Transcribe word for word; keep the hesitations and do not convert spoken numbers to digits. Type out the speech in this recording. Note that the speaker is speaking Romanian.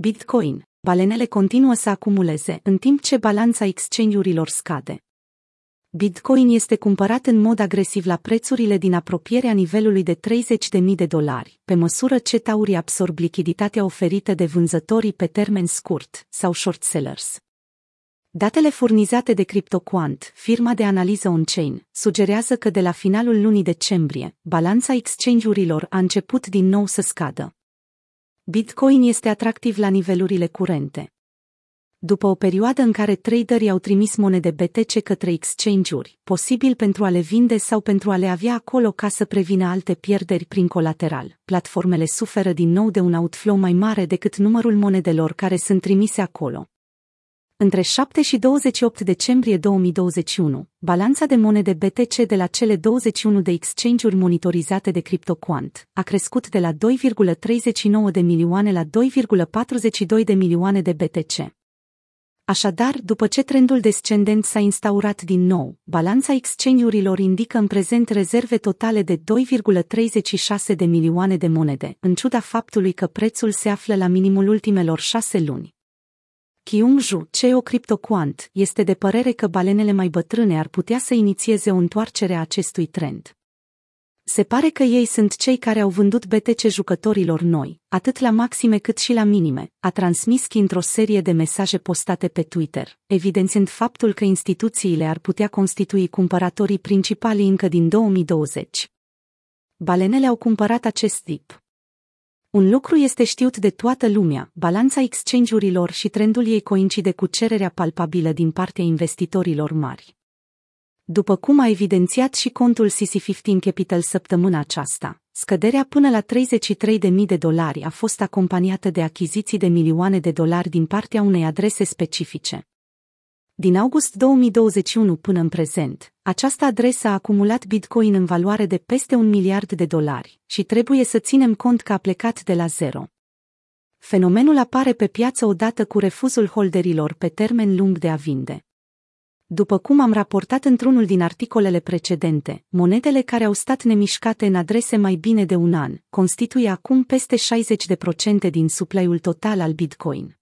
Bitcoin, Balenele continuă să acumuleze, în timp ce balanța exchange-urilor scade. Bitcoin este cumpărat în mod agresiv la prețurile din apropierea nivelului de treizeci de mii de dolari, pe măsură ce taurii absorb lichiditatea oferită de vânzătorii pe termen scurt sau short sellers. Datele furnizate de CryptoQuant, firma de analiză on-chain, sugerează că de la finalul lunii decembrie, balanța exchange-urilor a început din nou să scadă. Bitcoin este atractiv la nivelurile curente. După o perioadă în care traderii au trimis monede B T C către exchange-uri, posibil pentru a le vinde sau pentru a le avea acolo ca să prevină alte pierderi prin colateral, platformele suferă din nou de un outflow mai mare decât numărul monedelor care sunt trimise acolo. Între șapte și douăzeci și opt decembrie două mii douăzeci și unu, balanța de monede B T C de la cele douăzeci și unu de exchange-uri monitorizate de CryptoQuant a crescut de la doi virgulă treizeci și nouă de milioane la doi virgulă patruzeci și doi de milioane de B T C. Așadar, după ce trendul descendent s-a instaurat din nou, balanța exchange-urilor indică în prezent rezerve totale de doi virgulă treizeci și șase de milioane de monede, în ciuda faptului că prețul se află la minimul ultimelor șase luni. Kyung-Ju, C E O CryptoQuant, este de părere că balenele mai bătrâne ar putea să inițieze o întoarcere a acestui trend. Se pare că ei sunt cei care au vândut B T C jucătorilor noi, atât la maxime cât și la minime, a transmis într-o serie de mesaje postate pe Twitter, evidențiind faptul că instituțiile ar putea constitui cumpărătorii principali încă din două mii douăzeci. Balenele au cumpărat acest dip. Un lucru este știut de toată lumea, balanța exchange-urilor și trendul ei coincide cu cererea palpabilă din partea investitorilor mari. După cum a evidențiat și contul C C cincisprezece Capital săptămâna aceasta, scăderea până la treizeci și trei de mii de dolari a fost acompaniată de achiziții de milioane de dolari din partea unei adrese specifice. Din august două mii douăzeci și unu până în prezent, această adresă a acumulat Bitcoin în valoare de peste un miliard de dolari și trebuie să ținem cont că a plecat de la zero. Fenomenul apare pe piață odată cu refuzul holderilor pe termen lung de a vinde. După cum am raportat într-unul din articolele precedente, monedele care au stat nemișcate în adrese mai bine de un an constituie acum peste șaizeci la sută din supply-ul total al Bitcoin.